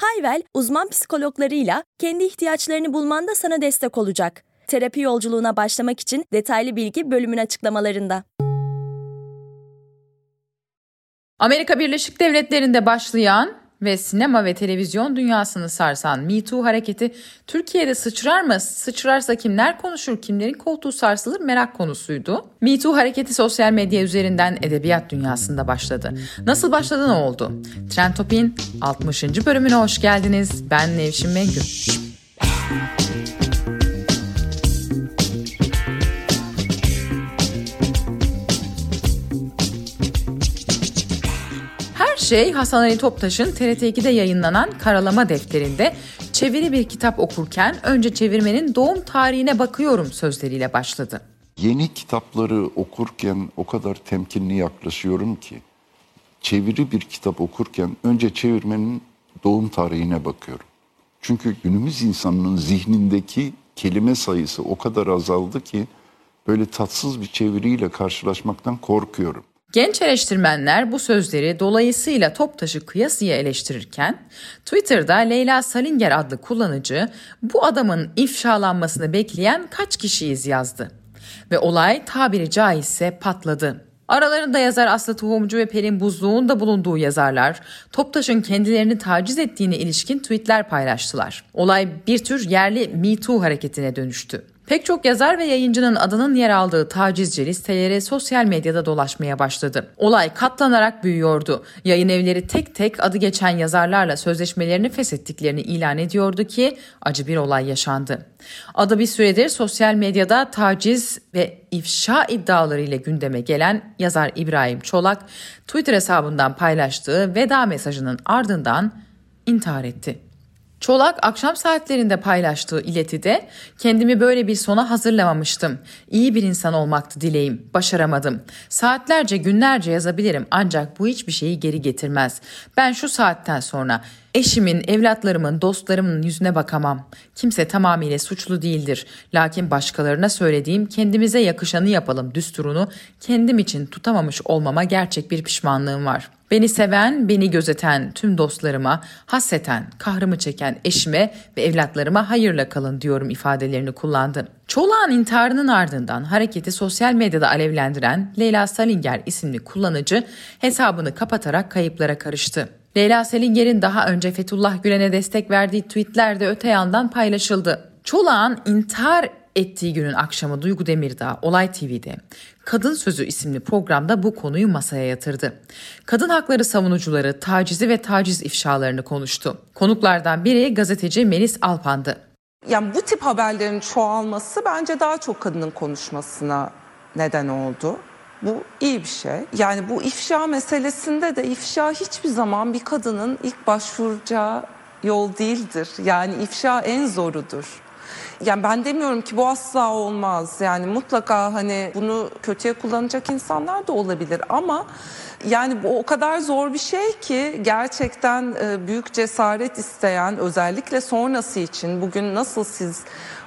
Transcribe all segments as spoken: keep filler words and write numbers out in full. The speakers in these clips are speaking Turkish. Heywell, uzman psikologlarıyla kendi ihtiyaçlarını bulmanda sana destek olacak. Terapi yolculuğuna başlamak için detaylı bilgi bölümün açıklamalarında. Amerika Birleşik Devletleri'nde başlayan ve sinema ve televizyon dünyasını sarsan Me Too hareketi Türkiye'de sıçrar mı? Sıçrarsa kimler konuşur, kimlerin koltuğu sarsılır merak konusuydu. Me Too hareketi sosyal medya üzerinden edebiyat dünyasında başladı. Nasıl başladı, ne oldu? Trend Topic'in altmışıncı bölümüne hoş geldiniz. Ben Nevşin Mengü. Şey, Hasan Ali Toptaş'ın T R T iki'de yayınlanan Karalama defterinde çeviri bir kitap okurken önce çevirmenin doğum tarihine bakıyorum sözleriyle başladı. Yeni kitapları okurken o kadar temkinli yaklaşıyorum ki çeviri bir kitap okurken önce çevirmenin doğum tarihine bakıyorum. Çünkü günümüz insanının zihnindeki kelime sayısı o kadar azaldı ki böyle tatsız bir çeviriyle karşılaşmaktan korkuyorum. Genç eleştirmenler bu sözleri dolayısıyla Toptaş'ı kıyasıya eleştirirken Twitter'da Leyla Salinger adlı kullanıcı bu adamın ifşalanmasını bekleyen kaç kişiyiz yazdı. Ve olay tabiri caizse patladı. Aralarında yazar Aslı Tohumcu ve Pelin Buzlu'nun da bulunduğu yazarlar Toptaş'ın kendilerini taciz ettiğine ilişkin tweetler paylaştılar. Olay bir tür yerli Me Too hareketine dönüştü. Pek çok yazar ve yayıncının adının yer aldığı tacizci listeleri sosyal medyada dolaşmaya başladı. Olay katlanarak büyüyordu. Yayın evleri tek tek adı geçen yazarlarla sözleşmelerini feshettiklerini ilan ediyordu ki acı bir olay yaşandı. Adı bir süredir sosyal medyada taciz ve ifşa iddialarıyla gündeme gelen yazar İbrahim Çolak, Twitter hesabından paylaştığı veda mesajının ardından intihar etti. Çolak akşam saatlerinde paylaştığı iletide kendimi böyle bir sona hazırlamamıştım. İyi bir insan olmaktı dileğim. Başaramadım. Saatlerce günlerce yazabilirim ancak bu hiçbir şeyi geri getirmez. Ben şu saatten sonra eşimin, evlatlarımın, dostlarımın yüzüne bakamam. Kimse tamamıyla suçlu değildir. Lakin başkalarına söylediğim kendimize yakışanı yapalım düsturunu kendim için tutamamış olmama gerçek bir pişmanlığım var. Beni seven, beni gözeten tüm dostlarıma, hasreten, kahrımı çeken eşime ve evlatlarıma hayırla kalın diyorum ifadelerini kullandı. Çolak'ın intiharının ardından hareketi sosyal medyada alevlendiren Leyla Salinger isimli kullanıcı hesabını kapatarak kayıplara karıştı. Leyla Salinger'in daha önce Fethullah Gülen'e destek verdiği tweetler de öte yandan paylaşıldı. Çolak'ın intihar ettiği günün akşamı Duygu Demirdağ, Olay T V'de Kadın Sözü isimli programda bu konuyu masaya yatırdı. Kadın hakları savunucuları tacizi ve taciz ifşalarını konuştu. Konuklardan biri gazeteci Melis Alpan'dı. Yani bu tip haberlerin çoğalması bence daha çok kadının konuşmasına neden oldu. Bu iyi bir şey. Yani bu ifşa meselesinde de ifşa hiçbir zaman bir kadının ilk başvuracağı yol değildir. Yani ifşa en zorudur. Yani ben demiyorum ki bu asla olmaz. Yani mutlaka hani bunu kötüye kullanacak insanlar da olabilir ama yani bu o kadar zor bir şey ki gerçekten büyük cesaret isteyen, özellikle sonrası için bugün nasıl siz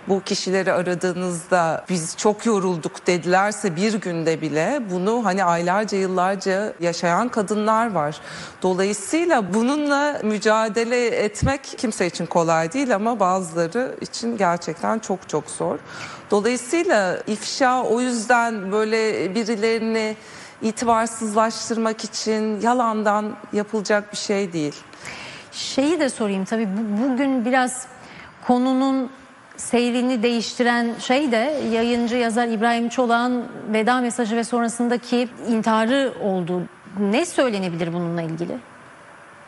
bu kişileri aradığınızda biz çok yorulduk dedilerse bir günde bile bunu hani aylarca yıllarca yaşayan kadınlar var. Dolayısıyla bununla mücadele etmek kimse için kolay değil ama bazıları için gerçekten çok çok zor. Dolayısıyla ifşa o yüzden böyle birilerini itibarsızlaştırmak için yalandan yapılacak bir şey değil. Şeyi de sorayım tabii bugün biraz konunun seyrini değiştiren şey de yayıncı yazar İbrahim Çolak'ın veda mesajı ve sonrasındaki intiharı oldu. Ne söylenebilir bununla ilgili?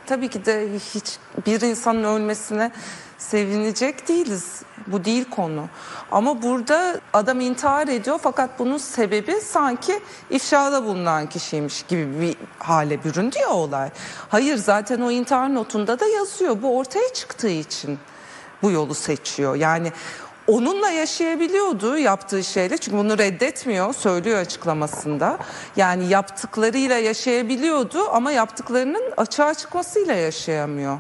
Tabii ki de hiç bir insanın ölmesine sevinecek değiliz. Bu değil konu. Ama burada adam intihar ediyor fakat bunun sebebi sanki ifşada bulunan kişiymiş gibi bir hale büründü ya olay. Hayır, zaten o intihar notunda da yazıyor. Bu ortaya çıktığı için bu yolu seçiyor. Yani onunla yaşayabiliyordu yaptığı şeyle. Çünkü bunu reddetmiyor, söylüyor açıklamasında. Yani yaptıklarıyla yaşayabiliyordu ama yaptıklarının açığa çıkmasıyla yaşayamıyor.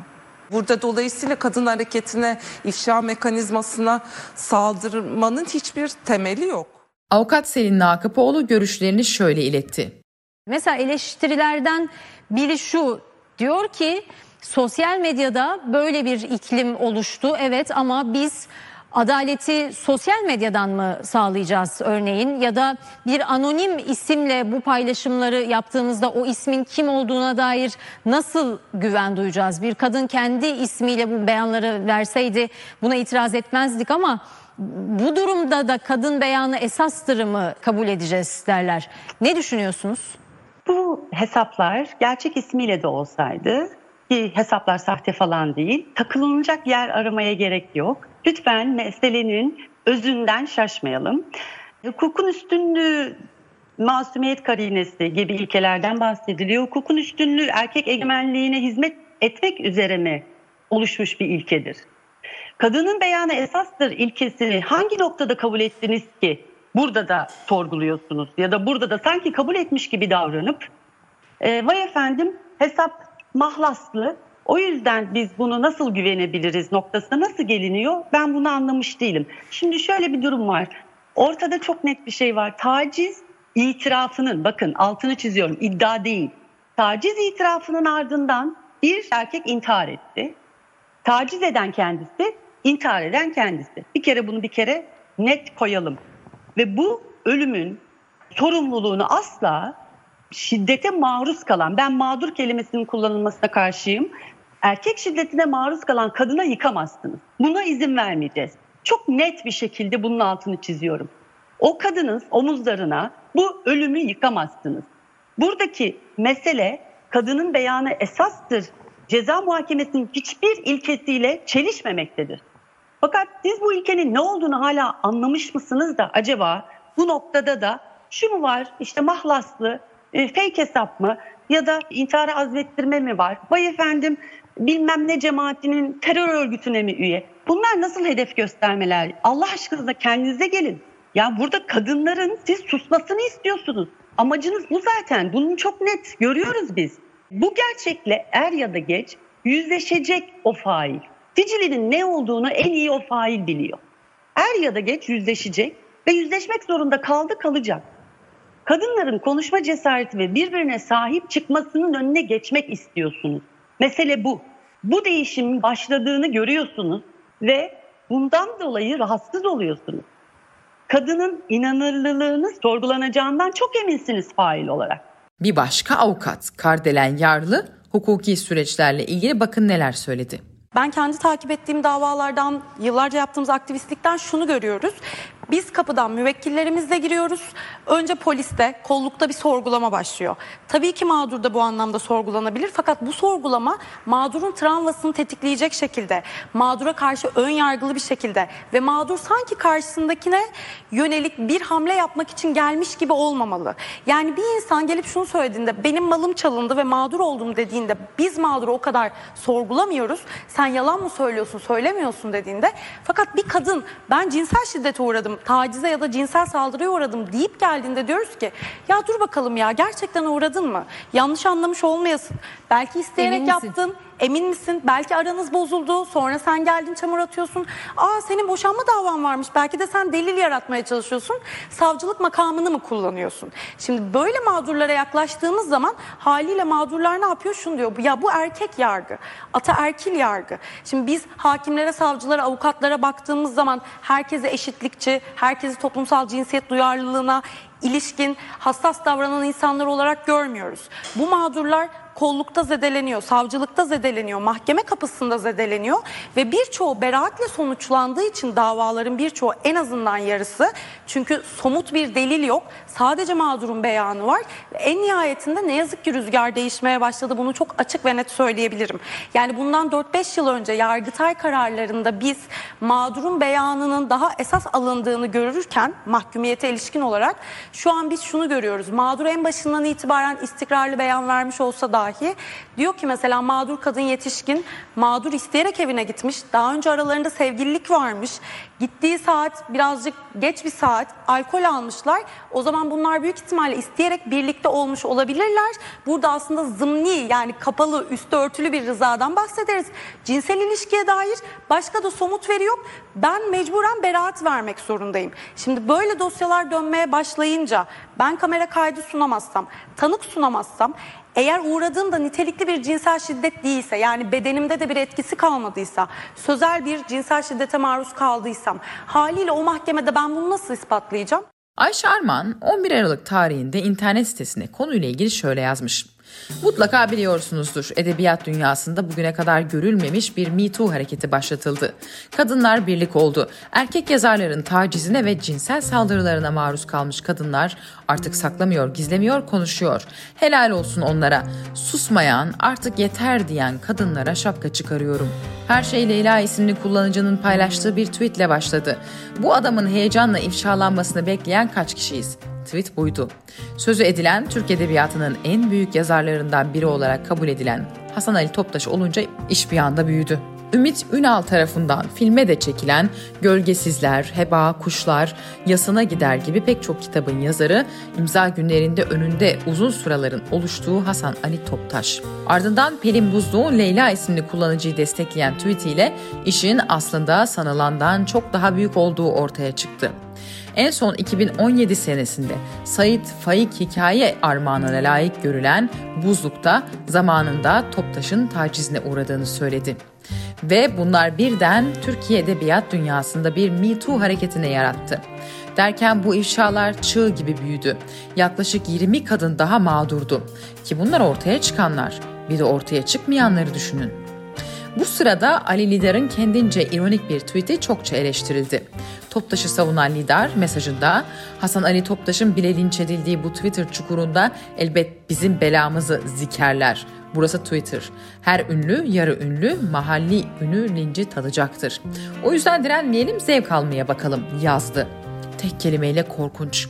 Burada dolayısıyla kadın hareketine, ifşa mekanizmasına saldırmanın hiçbir temeli yok. Avukat Selin Nakıpoğlu görüşlerini şöyle iletti. Mesela eleştirilerden biri şu, diyor ki sosyal medyada böyle bir iklim oluştu. Evet, ama biz adaleti sosyal medyadan mı sağlayacağız örneğin, ya da bir anonim isimle bu paylaşımları yaptığımızda o ismin kim olduğuna dair nasıl güven duyacağız? Bir kadın kendi ismiyle bu beyanları verseydi buna itiraz etmezdik ama bu durumda da kadın beyanı esastır mı kabul edeceğiz derler. Ne düşünüyorsunuz? Bu hesaplar gerçek ismiyle de olsaydı, ki hesaplar sahte falan değil, takılınacak yer aramaya gerek yok. Lütfen meselenin özünden şaşmayalım. Hukukun üstünlüğü, masumiyet karinesi gibi ilkelerden bahsediliyor. Hukukun üstünlüğü erkek egemenliğine hizmet etmek üzere mi oluşmuş bir ilkedir? Kadının beyanı esastır ilkesini hangi noktada kabul ettiniz ki burada da sorguluyorsunuz? Ya da burada da sanki kabul etmiş gibi davranıp e, vay efendim hesap mahlaslı, o yüzden biz bunu nasıl güvenebiliriz noktasına nasıl geliniyor, ben bunu anlamış değilim. Şimdi şöyle bir durum var. Ortada çok net bir şey var. Taciz itirafının, bakın altını çiziyorum, iddia değil. Taciz itirafının ardından bir erkek intihar etti. Taciz eden kendisi, intihar eden kendisi. Bir kere bunu bir kere net koyalım. Ve bu ölümün sorumluluğunu asla şiddete maruz kalan, ben mağdur kelimesinin kullanılmasına karşıyım, erkek şiddetine maruz kalan kadına yıkamazsınız. Buna izin vermeyeceğiz. Çok net bir şekilde bunun altını çiziyorum. O kadının omuzlarına bu ölümü yıkamazsınız. Buradaki mesele kadının beyanı esastır ceza muhakemesinin hiçbir ilkesiyle çelişmemektedir. Fakat siz bu ilkenin ne olduğunu hala anlamış mısınız da acaba bu noktada da şu mu var, işte mahlaslı, fake hesap mı ya da intihara azmettirme mi var? Vay efendim bilmem ne cemaatinin terör örgütüne mi üye? Bunlar nasıl hedef göstermeler? Allah aşkınıza kendinize gelin. Ya burada kadınların siz susmasını istiyorsunuz. Amacınız bu zaten. Bunu çok net görüyoruz biz. Bu gerçekle er ya da geç yüzleşecek o fail. Sicilinin ne olduğunu en iyi o fail biliyor. Er ya da geç yüzleşecek ve yüzleşmek zorunda kaldı kalacak. Kadınların konuşma cesareti ve birbirine sahip çıkmasının önüne geçmek istiyorsunuz. Mesele bu. Bu değişimin başladığını görüyorsunuz ve bundan dolayı rahatsız oluyorsunuz. Kadının inanırlılığını sorgulanacağından çok eminsiniz fail olarak. Bir başka avukat Kardelen Yarlı hukuki süreçlerle ilgili bakın neler söyledi. Ben kendi takip ettiğim davalardan, yıllarca yaptığımız aktivistlikten şunu görüyoruz. Biz kapıdan müvekkillerimizle giriyoruz. Önce poliste, kollukta bir sorgulama başlıyor. Tabii ki mağdur da bu anlamda sorgulanabilir. Fakat bu sorgulama mağdurun travmasını tetikleyecek şekilde, mağdura karşı ön yargılı bir şekilde ve mağdur sanki karşısındakine yönelik bir hamle yapmak için gelmiş gibi olmamalı. Yani bir insan gelip şunu söylediğinde, benim malım çalındı ve mağdur oldum dediğinde, biz mağduru o kadar sorgulamıyoruz. Sen yalan mı söylüyorsun, söylemiyorsun dediğinde, fakat bir kadın ben cinsel şiddete uğradım, tacize ya da cinsel saldırıya uğradım deyip geldiğinde diyoruz ki ya dur bakalım ya, gerçekten uğradın mı? Yanlış anlamış olmayasın. Belki isteyerek Emin yaptın. Misin? Emin misin? Belki aranız bozuldu. Sonra sen geldin çamur atıyorsun. Aa, senin boşanma davan varmış. Belki de sen delil yaratmaya çalışıyorsun. Savcılık makamını mı kullanıyorsun? Şimdi böyle mağdurlara yaklaştığımız zaman haliyle mağdurlar ne yapıyor? Şunu diyor. Ya bu erkek yargı. Ataerkil yargı. Şimdi biz hakimlere, savcılara, avukatlara baktığımız zaman herkese eşitlikçi, herkesi toplumsal cinsiyet duyarlılığına ilişkin hassas davranan insanlar olarak görmüyoruz. Bu mağdurlar kollukta zedeleniyor, savcılıkta zedeleniyor, mahkeme kapısında zedeleniyor ve birçoğu beraatle sonuçlandığı için davaların birçoğu, en azından yarısı, çünkü somut bir delil yok, sadece mağdurun beyanı var. En nihayetinde ne yazık ki rüzgar değişmeye başladı, bunu çok açık ve net söyleyebilirim. Yani bundan dört beş yıl önce Yargıtay kararlarında biz mağdurun beyanının daha esas alındığını görürken mahkumiyete ilişkin olarak Şu an biz şunu görüyoruz. Mağdur en başından itibaren istikrarlı beyan vermiş olsa dahi diyor ki mesela mağdur kadın yetişkin, mağdur isteyerek evine gitmiş. Daha önce aralarında sevgililik varmış. Gittiği saat birazcık geç bir saat, alkol almışlar. O zaman bunlar büyük ihtimalle isteyerek birlikte olmuş olabilirler. Burada aslında zımni, yani kapalı, üstü örtülü bir rızadan bahsederiz. Cinsel ilişkiye dair başka da somut veri yok. Ben mecburen beraat vermek zorundayım. Şimdi böyle dosyalar dönmeye başlayınca ben kamera kaydı sunamazsam, tanık sunamazsam, eğer uğradığım da nitelikli bir cinsel şiddet değilse, yani bedenimde de bir etkisi kalmadıysa, sözel bir cinsel şiddete maruz kaldıysam, haliyle o mahkemede ben bunu nasıl ispatlayacağım? Ayşe Arman on bir Aralık tarihinde internet sitesine konuyla ilgili şöyle yazmış. Mutlaka biliyorsunuzdur, edebiyat dünyasında bugüne kadar görülmemiş bir Me Too hareketi başlatıldı. Kadınlar birlik oldu. Erkek yazarların tacizine ve cinsel saldırılarına maruz kalmış kadınlar artık saklamıyor, gizlemiyor, konuşuyor. Helal olsun onlara. Susmayan, artık yeter diyen kadınlara şapka çıkarıyorum. Her şey Leyla isimli kullanıcının paylaştığı bir tweetle başladı. Bu adamın heyecanla ifşalanmasını bekleyen kaç kişiyiz? Tweet buydu. Sözü edilen, Türk edebiyatının en büyük yazarlarından biri olarak kabul edilen Hasan Ali Toptaş olunca iş bir anda büyüdü. Ümit Ünal tarafından filme de çekilen Gölgesizler, Heba, Kuşlar, Yasına Gider gibi pek çok kitabın yazarı imza günlerinde önünde uzun sıraların oluştuğu Hasan Ali Toptaş. Ardından Pelin Buzlu, Leyla isimli kullanıcıyı destekleyen tweetiyle işin aslında sanılandan çok daha büyük olduğu ortaya çıktı. En son iki bin on yedi senesinde Sait Faik hikaye armağanına layık görülen Buzluk'ta zamanında Toptaş'ın tacizine uğradığını söyledi. Ve bunlar birden Türkiye edebiyat dünyasında bir Me Too hareketini yarattı. Derken bu ifşalar çığ gibi büyüdü. Yaklaşık yirmi kadın daha mağdurdu. Ki bunlar ortaya çıkanlar. Bir de ortaya çıkmayanları düşünün. Bu sırada Ali Lider'in kendince ironik bir tweet'i çokça eleştirildi. Toptaş'ı savunan Lider mesajında Hasan Ali Toptaş'ın bile linç edildiği bu Twitter çukurunda elbet bizim belamızı zikerler. Burası Twitter. Her ünlü, yarı ünlü, mahalli ünü linci tadacaktır. O yüzden direnmeyelim, zevk almaya bakalım yazdı. Tek kelimeyle korkunç.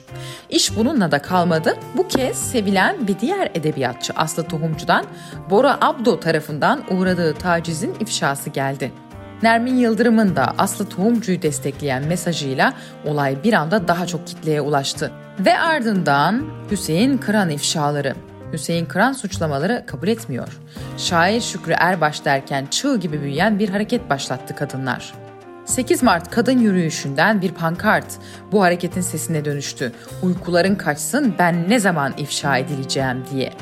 İş bununla da kalmadı. Bu kez sevilen bir diğer edebiyatçı Aslı Tohumcu'dan Bora Abdo tarafından uğradığı tacizin ifşası geldi. Nermin Yıldırım'ın da Aslı Tohumcu'yu destekleyen mesajıyla olay bir anda daha çok kitleye ulaştı. Ve ardından Hüseyin Kıran ifşaları. Hüseyin Kıran suçlamaları kabul etmiyor. Şair Şükrü Erbaş derken çığ gibi büyüyen bir hareket başlattı kadınlar. sekiz Mart kadın yürüyüşünden bir pankart bu hareketin sesine dönüştü. Uykuların kaçsın, ben ne zaman ifşa edileceğim diye.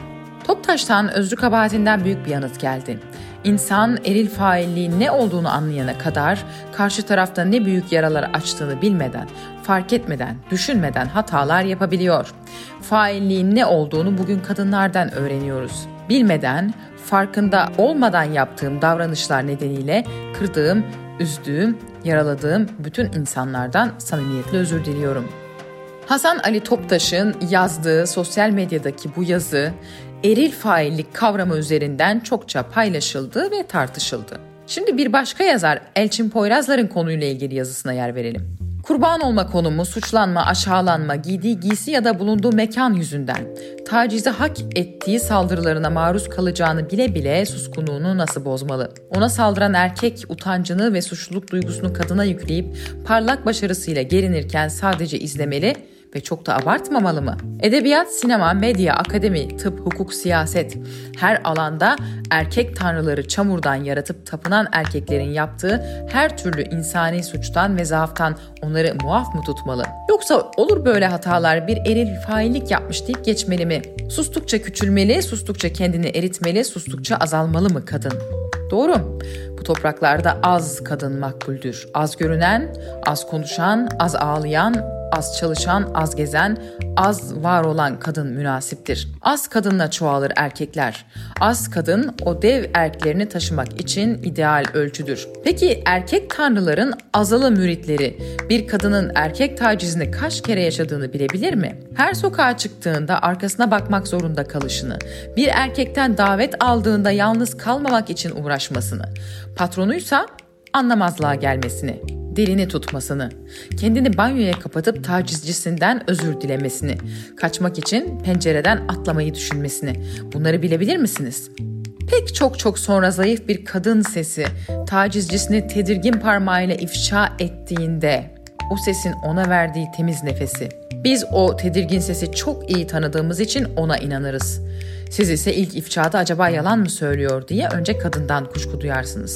Toptaş'tan özrü kabahatinden büyük bir yanıt geldi. İnsan eril failliğin ne olduğunu anlayana kadar, karşı tarafta ne büyük yaralar açtığını bilmeden, fark etmeden, düşünmeden hatalar yapabiliyor. Failliğin ne olduğunu bugün kadınlardan öğreniyoruz. Bilmeden, farkında olmadan yaptığım davranışlar nedeniyle kırdığım, üzdüğüm, yaraladığım bütün insanlardan samimiyetle özür diliyorum. Hasan Ali Toptaş'ın yazdığı sosyal medyadaki bu yazı, eril faillik kavramı üzerinden çokça paylaşıldı ve tartışıldı. Şimdi bir başka yazar Elçin Poyrazlar'ın konuyla ilgili yazısına yer verelim. Kurban olma konumu, suçlanma, aşağılanma, giydiği giysi ya da bulunduğu mekan yüzünden tacize hak ettiği saldırılarına maruz kalacağını bile bile suskunluğunu nasıl bozmalı? Ona saldıran erkek utancını ve suçluluk duygusunu kadına yükleyip parlak başarısıyla gerinirken sadece izlemeli ve çok da abartmamalı mı? Edebiyat, sinema, medya, akademi, tıp, hukuk, siyaset, her alanda erkek tanrıları çamurdan yaratıp tapınan erkeklerin yaptığı her türlü insani suçtan ve zaaftan onları muaf mı tutmalı? Yoksa olur böyle hatalar, bir eril faillik yapmış deyip geçmeli mi? Sustukça küçülmeli, sustukça kendini eritmeli, sustukça azalmalı mı kadın? Doğru. Bu topraklarda az kadın makbuldür. Az görünen, az konuşan, az ağlayan, az çalışan, az gezen, az var olan kadın münasiptir. Az kadınla çoğalır erkekler. Az kadın o dev erklerini taşımak için ideal ölçüdür. Peki erkek tanrıların azalı müritleri bir kadının erkek tacizini kaç kere yaşadığını bilebilir mi? Her sokağa çıktığında arkasına bakmak zorunda kalışını, bir erkekten davet aldığında yalnız kalmamak için uğraşmasını, patronuysa anlamazlığa gelmesini, dilini tutmasını, kendini banyoya kapatıp tacizcisinden özür dilemesini, kaçmak için pencereden atlamayı düşünmesini, bunları bilebilir misiniz? Pek çok çok sonra zayıf bir kadın sesi tacizcisini tedirgin parmağıyla ifşa ettiğinde o sesin ona verdiği temiz nefesi. Biz o tedirgin sesi çok iyi tanıdığımız için ona inanırız. Siz ise ilk ifşada acaba yalan mı söylüyor diye önce kadından kuşku duyarsınız.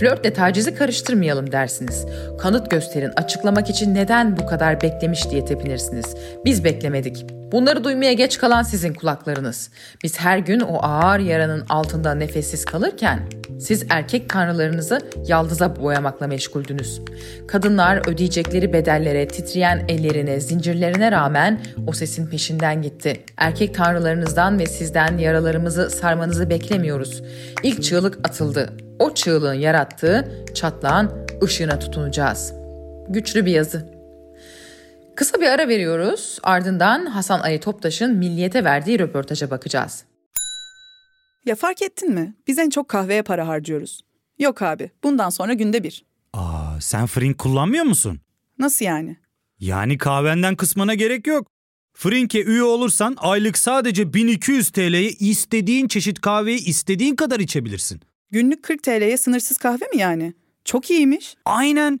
Flörtle tacizi karıştırmayalım dersiniz. Kanıt gösterin, açıklamak için neden bu kadar beklemiş diye tepinirsiniz. Biz beklemedik. Bunları duymaya geç kalan sizin kulaklarınız. Biz her gün o ağır yaranın altında nefessiz kalırken siz erkek tanrılarınızı yaldıza boyamakla meşguldünüz. Kadınlar ödeyecekleri bedellere, titreyen ellerine, zincirlerine rağmen o sesin peşinden gitti. Erkek tanrılarınızdan ve sizden yaralarımızı sarmanızı beklemiyoruz. İlk çığlık atıldı. O çığlığın yarattığı çatlağın ışığına tutunacağız. Güçlü bir yazı. Kısa bir ara veriyoruz. Ardından Hasan Ali Toptaş'ın Milliyet'e verdiği röportaja bakacağız. Ya fark ettin mi? Biz en çok kahveye para harcıyoruz. Yok abi, bundan sonra günde bir. Aa, sen Frink kullanmıyor musun? Nasıl yani? Yani kahvenden kısmına gerek yok. Frink'e üye olursan aylık sadece bin iki yüz TL'ye istediğin çeşit kahveyi istediğin kadar içebilirsin. Günlük kırk TL'ye sınırsız kahve mi yani? Çok iyiymiş. Aynen.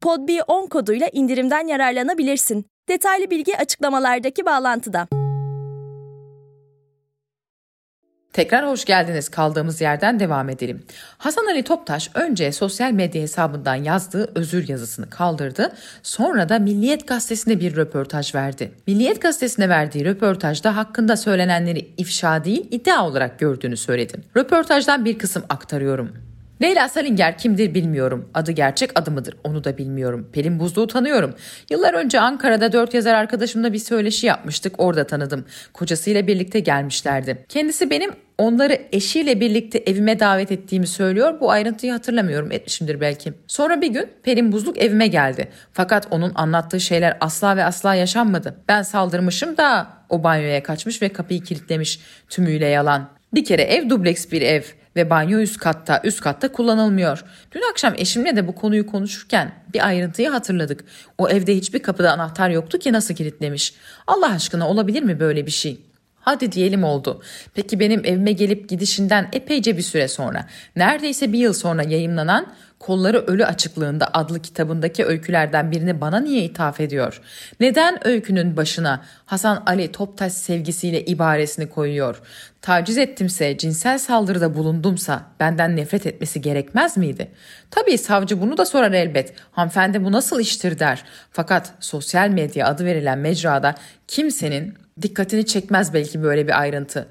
pod bi on koduyla indirimden yararlanabilirsin. Detaylı bilgi açıklamalardaki bağlantıda. Tekrar hoş geldiniz. Kaldığımız yerden devam edelim. Hasan Ali Toptaş önce sosyal medya hesabından yazdığı özür yazısını kaldırdı. Sonra da Milliyet gazetesine bir röportaj verdi. Milliyet gazetesine verdiği röportajda hakkında söylenenleri ifşa değil, iddia olarak gördüğünü söyledi. Röportajdan bir kısım aktarıyorum. Leyla Salinger kimdir bilmiyorum. Adı gerçek adı mıdır onu da bilmiyorum. Pelin Buzlu'yu tanıyorum. Yıllar önce Ankara'da dört yazar arkadaşımla bir söyleşi yapmıştık. Orada tanıdım. Kocasıyla birlikte gelmişlerdi. Kendisi benim onları eşiyle birlikte evime davet ettiğimi söylüyor. Bu ayrıntıyı hatırlamıyorum, etmişimdir belki. Sonra bir gün Pelin Buzluk evime geldi. Fakat onun anlattığı şeyler asla ve asla yaşanmadı. Ben saldırmışım da o banyoya kaçmış ve kapıyı kilitlemiş. Tümüyle yalan. Bir kere ev dubleks bir ev. Ve banyo üst katta, üst katta kullanılmıyor. Dün akşam eşimle de bu konuyu konuşurken bir ayrıntıyı hatırladık. O evde hiçbir kapıda anahtar yoktu ki nasıl kilitlemiş? Allah aşkına olabilir mi böyle bir şey? Hadi diyelim oldu. Peki benim evime gelip gidişinden epeyce bir süre sonra, neredeyse bir yıl sonra yayımlanan Kolları Ölü Açıklığında adlı kitabındaki öykülerden birini bana niye ithaf ediyor? Neden öykünün başına Hasan Ali Toptaş sevgisiyle ibaresini koyuyor? Taciz ettimse, cinsel saldırıda bulundumsa benden nefret etmesi gerekmez miydi? Tabii savcı bunu da sorar elbet. Hanımefendi bu nasıl iştir der. Fakat sosyal medya adı verilen mecrada kimsenin dikkatini çekmez belki böyle bir ayrıntı.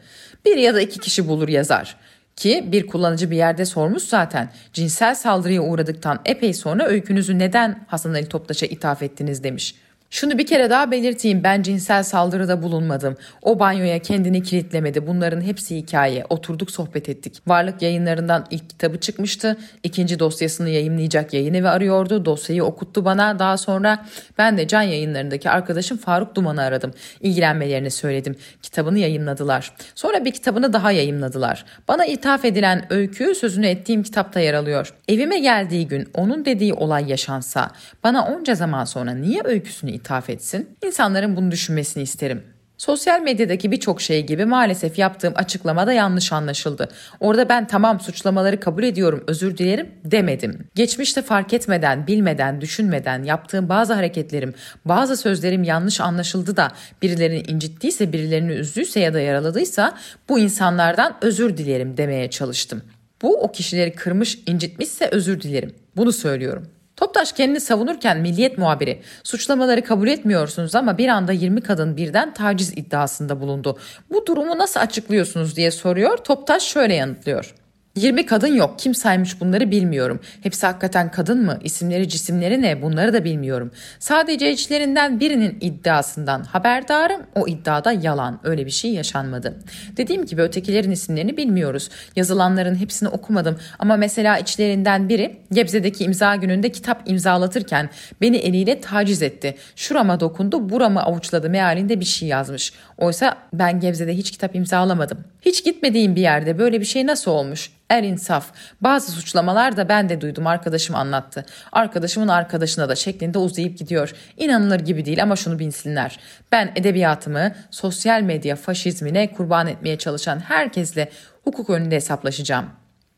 Bir ya da iki kişi bulur yazar. Ki bir kullanıcı bir yerde sormuş zaten, cinsel saldırıya uğradıktan epey sonra öykünüzü neden Hasan Ali Toptaş'a ithaf ettiniz demiş. Şunu bir kere daha belirteyim, ben cinsel saldırıda bulunmadım. O banyoya kendini kilitlemedi. Bunların hepsi hikaye. Oturduk sohbet ettik. Varlık Yayınlarından ilk kitabı çıkmıştı. İkinci dosyasını yayımlayacak yayın evi arıyordu. Dosyayı okuttu bana. Daha sonra ben de Can Yayınlarındaki arkadaşım Faruk Duman'ı aradım. İlgilenmelerini söyledim. Kitabını yayımladılar. Sonra bir kitabını daha yayımladılar. Bana ithaf edilen öykü sözünü ettiğim kitapta yer alıyor. Evime geldiği gün onun dediği olay yaşansa bana onca zaman sonra niye öyküsünü ithaf etsin? İnsanların bunu düşünmesini isterim. Sosyal medyadaki birçok şey gibi maalesef yaptığım açıklamada yanlış anlaşıldı. Orada ben tamam suçlamaları kabul ediyorum, özür dilerim demedim. Geçmişte fark etmeden, bilmeden, düşünmeden yaptığım bazı hareketlerim, bazı sözlerim yanlış anlaşıldı da birilerini incittiyse, birilerini üzdüyse ya da yaraladıysa bu insanlardan özür dilerim demeye çalıştım. Bu o kişileri kırmış, incitmişse özür dilerim. Bunu söylüyorum. Toptaş kendini savunurken Milliyet muhabiri, suçlamaları kabul etmiyorsunuz ama bir anda yirmi kadın birden taciz iddiasında bulundu. Bu durumu nasıl açıklıyorsunuz diye soruyor. Toptaş şöyle yanıtlıyor. yirmi kadın yok. Kim saymış bunları bilmiyorum. Hepsi hakikaten kadın mı? İsimleri, cisimleri ne? Bunları da bilmiyorum. Sadece içlerinden birinin iddiasından haberdarım. O iddiada yalan. Öyle bir şey yaşanmadı. Dediğim gibi ötekilerin isimlerini bilmiyoruz. Yazılanların hepsini okumadım. Ama mesela içlerinden biri Gebze'deki imza gününde kitap imzalatırken beni eliyle taciz etti. Şurama dokundu, buramı avuçladı mealinde bir şey yazmış. Oysa ben Gebze'de hiç kitap imzalamadım. Hiç gitmediğim bir yerde böyle bir şey nasıl olmuş? Er insaf. Bazı suçlamalar da ben de duydum, arkadaşım anlattı. Arkadaşımın arkadaşına da şeklinde uzayıp gidiyor. İnanılır gibi değil ama şunu bilsinler. Ben edebiyatımı sosyal medya faşizmine kurban etmeye çalışan herkesle hukuk önünde hesaplaşacağım.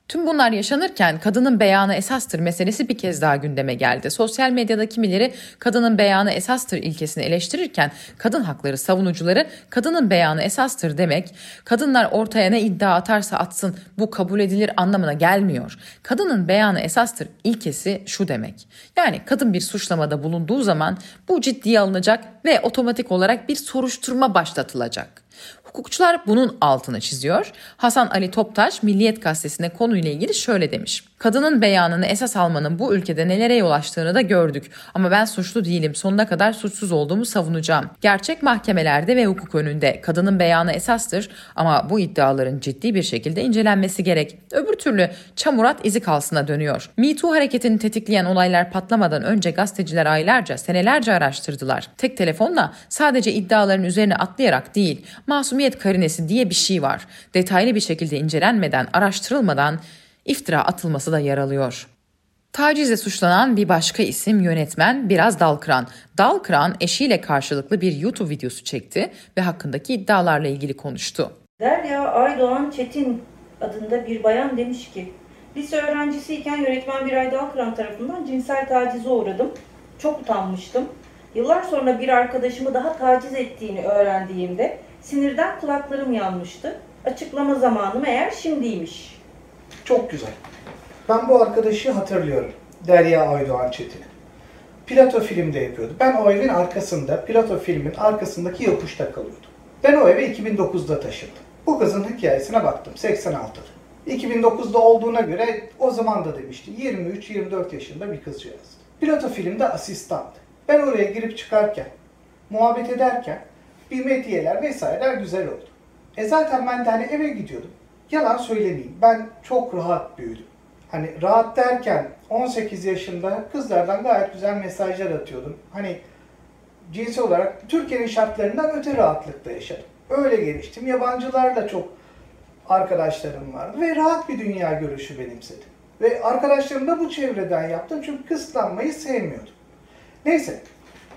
Tüm bunlar yaşanırken kadının beyanı esastır meselesi bir kez daha gündeme geldi. Sosyal medyada kimileri kadının beyanı esastır ilkesini eleştirirken kadın hakları savunucuları kadının beyanı esastır demek kadınlar ortaya ne iddia atarsa atsın bu kabul edilir anlamına gelmiyor. Kadının beyanı esastır ilkesi şu demek. Yani kadın bir suçlamada bulunduğu zaman bu ciddiye alınacak ve otomatik olarak bir soruşturma başlatılacak. Hukukçular bunun altını çiziyor. Hasan Ali Toptaş Milliyet gazetesine konuyla ilgili şöyle demiş. Kadının beyanını esas almanın bu ülkede nelere yol açtığını da gördük. Ama ben suçlu değilim. Sonuna kadar suçsuz olduğumu savunacağım. Gerçek mahkemelerde ve hukuk önünde kadının beyanı esastır ama bu iddiaların ciddi bir şekilde incelenmesi gerek. Öbür türlü çamurat izi kalsına dönüyor. Me Too hareketini tetikleyen olaylar patlamadan önce gazeteciler aylarca, senelerce araştırdılar. Tek telefonla sadece iddiaların üzerine atlayarak değil, masumiyet karinesi diye bir şey var. Detaylı bir şekilde incelenmeden, araştırılmadan iftira atılması da yer alıyor. Tacizle suçlanan bir başka isim yönetmen Biray Dalkıran. Dalkıran eşiyle karşılıklı bir YouTube videosu çekti ve hakkındaki iddialarla ilgili konuştu. Derya Aydoğan Çetin adında bir bayan demiş ki, lise öğrencisiyken yönetmen Biray Dalkıran tarafından cinsel tacize uğradım. Çok utanmıştım. Yıllar sonra bir arkadaşımı daha taciz ettiğini öğrendiğimde sinirden kulaklarım yanmıştı. Açıklama zamanı meğer şimdiymiş. Çok güzel. Ben bu arkadaşı hatırlıyorum. Derya Aydoğan Çetin'i. Plato filmde yapıyordu. Ben o evin arkasında, Plato filmin arkasındaki yokuşta kalıyordum. Ben o eve iki bin dokuzda taşındım. Bu kızın hikayesine baktım. seksen altıda. iki bin dokuzda olduğuna göre o zaman da demişti. yirmi üç yirmi dört yaşında bir kızcağız. Plato filmde asistandı. Ben oraya girip çıkarken, muhabbet ederken bir medyeler vesaireler güzel oldu. E zaten ben de hani eve gidiyordum. Yalan söylemeyeyim. Ben çok rahat büyüdüm. Hani rahat derken on sekiz yaşında kızlardan gayet güzel mesajlar atıyordum. Hani cinsel olarak Türkiye'nin şartlarından öte rahatlıkta yaşadım. Öyle geliştim. Yabancılarla çok arkadaşlarım vardı ve rahat bir dünya görüşü benimsedim. Ve arkadaşlarımı da bu çevreden yaptım çünkü kısıtlanmayı sevmiyordum. Neyse.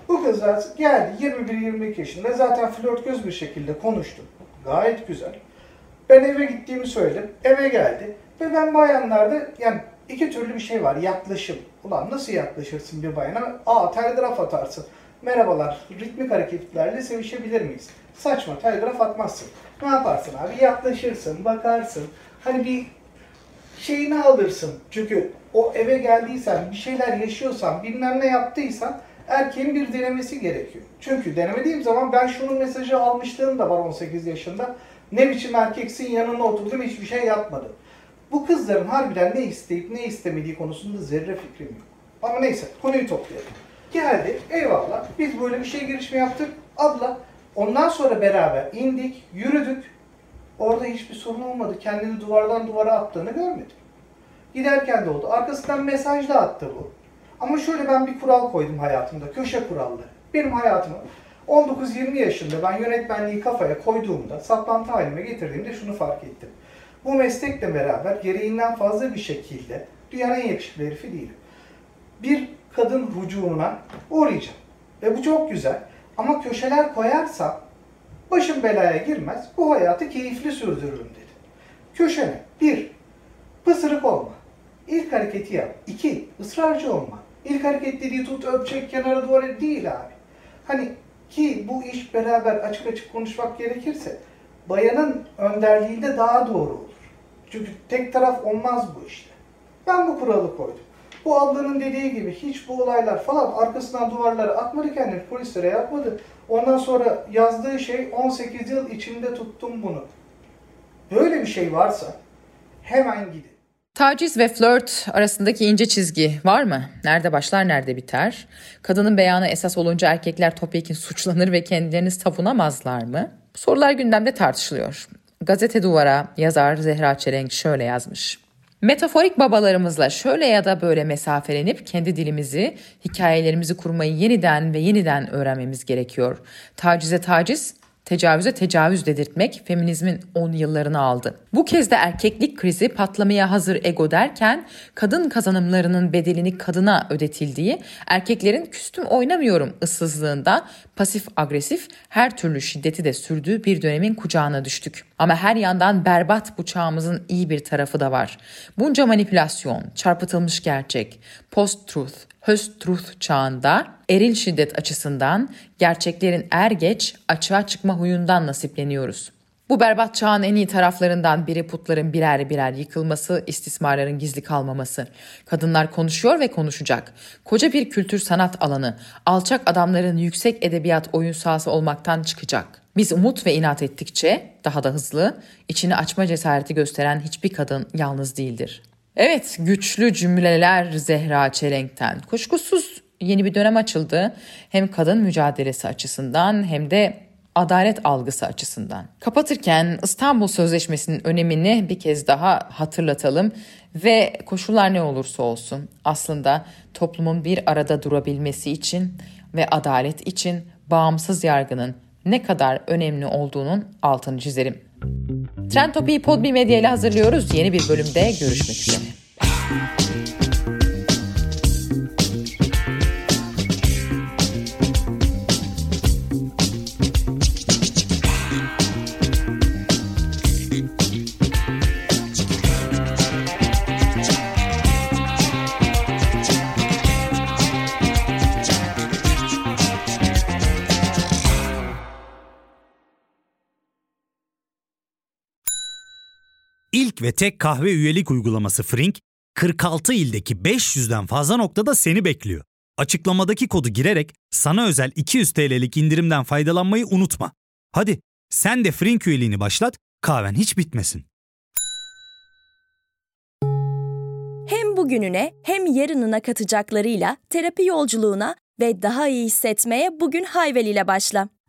Bu kızcağız geldi yirmi bir yirmi iki yaşında, zaten flört göz bir şekilde konuştum. Gayet güzel. Ben eve gittiğimi söyledim. Eve geldi. Ve ben bayanlarda yani iki türlü bir şey var. Yaklaşım. Ulan nasıl yaklaşırsın bir bayana? Aa, telgraf atarsın. Merhabalar. Ritmik hareketlerle sevişebilir miyiz? Saçma, telgraf atmazsın. Ne yaparsın abi? Yaklaşırsın, bakarsın. Hani bir şeyini alırsın. Çünkü o eve geldiysen, bir şeyler yaşıyorsan, bilmem ne yaptıysan erkeğin bir denemesi gerekiyor. Çünkü denemediğim zaman ben şunun mesajı almışlığım da var on sekiz yaşında. Ne biçim erkeksin, yanına oturdum, hiçbir şey yapmadım. Bu kızların harbiden ne isteyip ne istemediği konusunda zerre fikrim yok. Ama neyse, konuyu toplayalım. Geldi, eyvallah, biz böyle bir şey girişimi yaptık. Abla, ondan sonra beraber indik, yürüdük. Orada hiçbir sorun olmadı. Kendini duvardan duvara attığını görmedim. Giderken de oldu. Arkasından mesaj da attı bu. Ama şöyle, ben bir kural koydum hayatımda, köşe kuralları. Benim hayatımı on dokuz yirmi yaşında ben yönetmenliği kafaya koyduğumda, saplantı halime getirdiğimde şunu fark ettim. Bu meslekle beraber gereğinden fazla bir şekilde dünyanın en yakışıklı herifi değilim. Bir kadın hücumuna uğrayacağım. Ve bu çok güzel. Ama köşeler koyarsam başım belaya girmez, bu hayatı keyifli sürdürürüm dedi. Köşene bir, pısırık olma. İlk hareketi yap. iki, ısrarcı olma. İlk hareket dediği tut, öpçek, kenara duvar değil abi. Hani ki bu iş beraber açık açık konuşmak gerekirse bayanın önderliğinde daha doğru olur. Çünkü tek taraf olmaz bu işte. Ben bu kuralı koydum. Bu ablanın dediği gibi hiç bu olaylar falan arkasından duvarlara atmadı kendini, polislere yapmadı. Ondan sonra yazdığı şey on sekiz yıl içinde tuttum bunu. Böyle bir şey varsa hemen gidin. Taciz ve flört arasındaki ince çizgi var mı? Nerede başlar, nerede biter? Kadının beyanı esas olunca erkekler topyekün suçlanır ve kendilerini savunamazlar mı? Bu sorular gündemde tartışılıyor. Gazete Duvar'a yazar Zehra Çelenk şöyle yazmış. Metaforik babalarımızla şöyle ya da böyle mesafelenip kendi dilimizi, hikayelerimizi kurmayı yeniden ve yeniden öğrenmemiz gerekiyor. Tacize taciz, tecavüze tecavüz dedirtmek feminizmin on yıllarını aldı. Bu kez de erkeklik krizi patlamaya hazır ego derken kadın kazanımlarının bedelini kadına ödetildiği, erkeklerin küstüm oynamıyorum ıssızlığında pasif agresif her türlü şiddeti de sürdüğü bir dönemin kucağına düştük. Ama her yandan berbat bu çağımızın iyi bir tarafı da var. Bunca manipülasyon, çarpıtılmış gerçek, post-truth, höst-truth çağında eril şiddet açısından gerçeklerin er geç açığa çıkma huyundan nasipleniyoruz. Bu berbat çağın en iyi taraflarından biri putların birer birer yıkılması, istismarların gizli kalmaması. Kadınlar konuşuyor ve konuşacak. Koca bir kültür sanat alanı, alçak adamların yüksek edebiyat oyun sahası olmaktan çıkacak. Biz umut ve inat ettikçe daha da hızlı, içini açma cesareti gösteren hiçbir kadın yalnız değildir. Evet, güçlü cümleler Zehra Çelenk'ten. Kuşkusuz yeni bir dönem açıldı. Hem kadın mücadelesi açısından hem de adalet algısı açısından. Kapatırken İstanbul Sözleşmesi'nin önemini bir kez daha hatırlatalım ve koşullar ne olursa olsun aslında toplumun bir arada durabilmesi için ve adalet için bağımsız yargının ne kadar önemli olduğunun altını çizelim. Trend Topic'i Podbi Medya ile hazırlıyoruz. Yeni bir bölümde görüşmek üzere. İlk ve tek kahve üyelik uygulaması Frink, kırk altı ildeki beş yüzden fazla noktada seni bekliyor. Açıklamadaki kodu girerek sana özel iki yüz TL'lik indirimden faydalanmayı unutma. Hadi sen de Frink üyeliğini başlat, kahven hiç bitmesin. Hem bugününe hem yarınına katacaklarıyla terapi yolculuğuna ve daha iyi hissetmeye bugün Heywell ile başla.